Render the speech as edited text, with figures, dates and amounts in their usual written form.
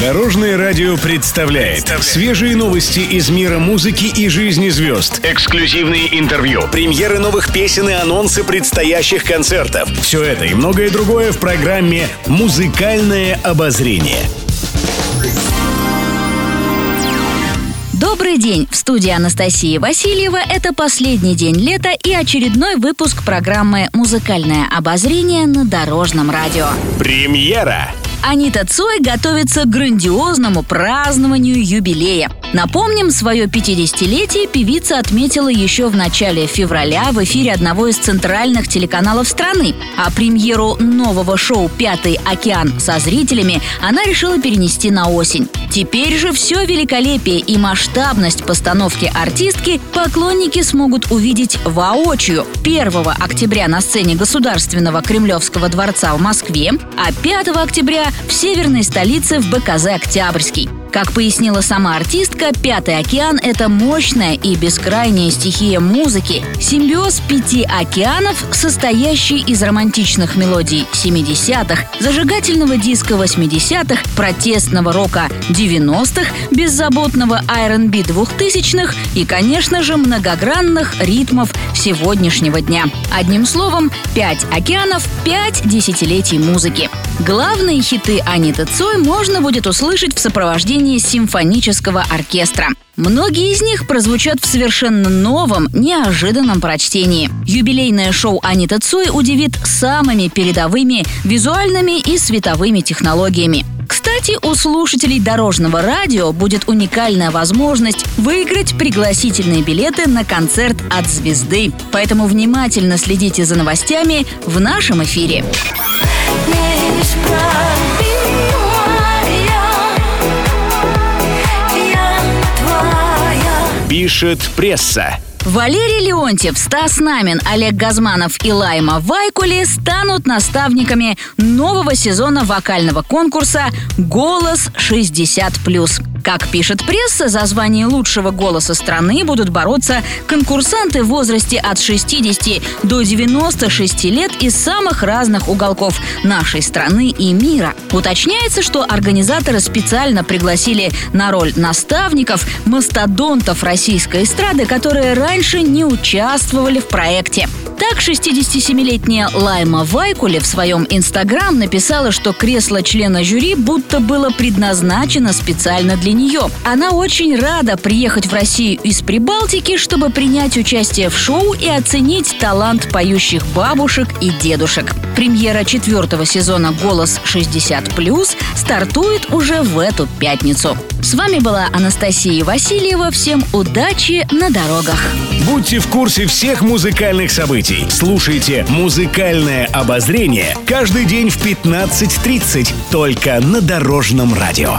Дорожное радио представляет свежие новости из мира музыки и жизни звезд. Эксклюзивные интервью, премьеры новых песен и анонсы предстоящих концертов. Все это и многое другое в программе «Музыкальное обозрение». Добрый день! В студии Анастасии Васильева. Это последний день лета и очередной выпуск программы «Музыкальное обозрение» на Дорожном радио. Премьера! Анита Цой готовится к грандиозному празднованию юбилея. Напомним, свое 50-летие певица отметила еще в начале февраля в эфире одного из центральных телеканалов страны. А премьеру нового шоу «Пятый океан» со зрителями она решила перенести на осень. Теперь же все великолепие и масштабность постановки артистки поклонники смогут увидеть воочию 1 октября на сцене Государственного Кремлевского дворца в Москве, а 5 октября в северной столице в БКЗ «Октябрьский». Как пояснила сама артистка, «Пятый океан» — это мощная и бескрайняя стихия музыки, симбиоз 5 океанов, состоящий из романтичных мелодий 70-х, зажигательного диска 80-х, протестного рока 90-х, беззаботного R&B 2000-х и, конечно же, многогранных ритмов сегодняшнего дня. Одним словом, 5 океанов, 5 десятилетий музыки. Главные хиты Аниты Цой можно будет услышать в сопровождении симфонического оркестра. Многие из них прозвучат в совершенно новом, неожиданном прочтении. Юбилейное шоу Аниты Цой удивит самыми передовыми визуальными и световыми технологиями. Кстати, у слушателей Дорожного радио будет уникальная возможность выиграть пригласительные билеты на концерт от звезды. Поэтому внимательно следите за новостями в нашем эфире. Пишет пресса. Валерий Леонтьев, Стас Намин, Олег Газманов и Лайма Вайкуле станут наставниками нового сезона вокального конкурса «Голос 60+». Как пишет пресса, за звание лучшего голоса страны будут бороться конкурсанты в возрасте от 60 до 96 лет из самых разных уголков нашей страны и мира. Уточняется, что организаторы специально пригласили на роль наставников мастодонтов российской эстрады, которые раньше не участвовали в проекте. Так, 67-летняя Лайма Вайкуле в своем Инстаграм написала, что кресло члена жюри будто было предназначено специально для нее. Она очень рада приехать в Россию из Прибалтики, чтобы принять участие в шоу и оценить талант поющих бабушек и дедушек. Премьера 4-го сезона «Голос 60+» стартует уже в эту пятницу. С вами была Анастасия Васильева. Всем удачи на дорогах. Будьте в курсе всех музыкальных событий. Слушайте «Музыкальное обозрение» каждый день в 15:30 только на Дорожном радио.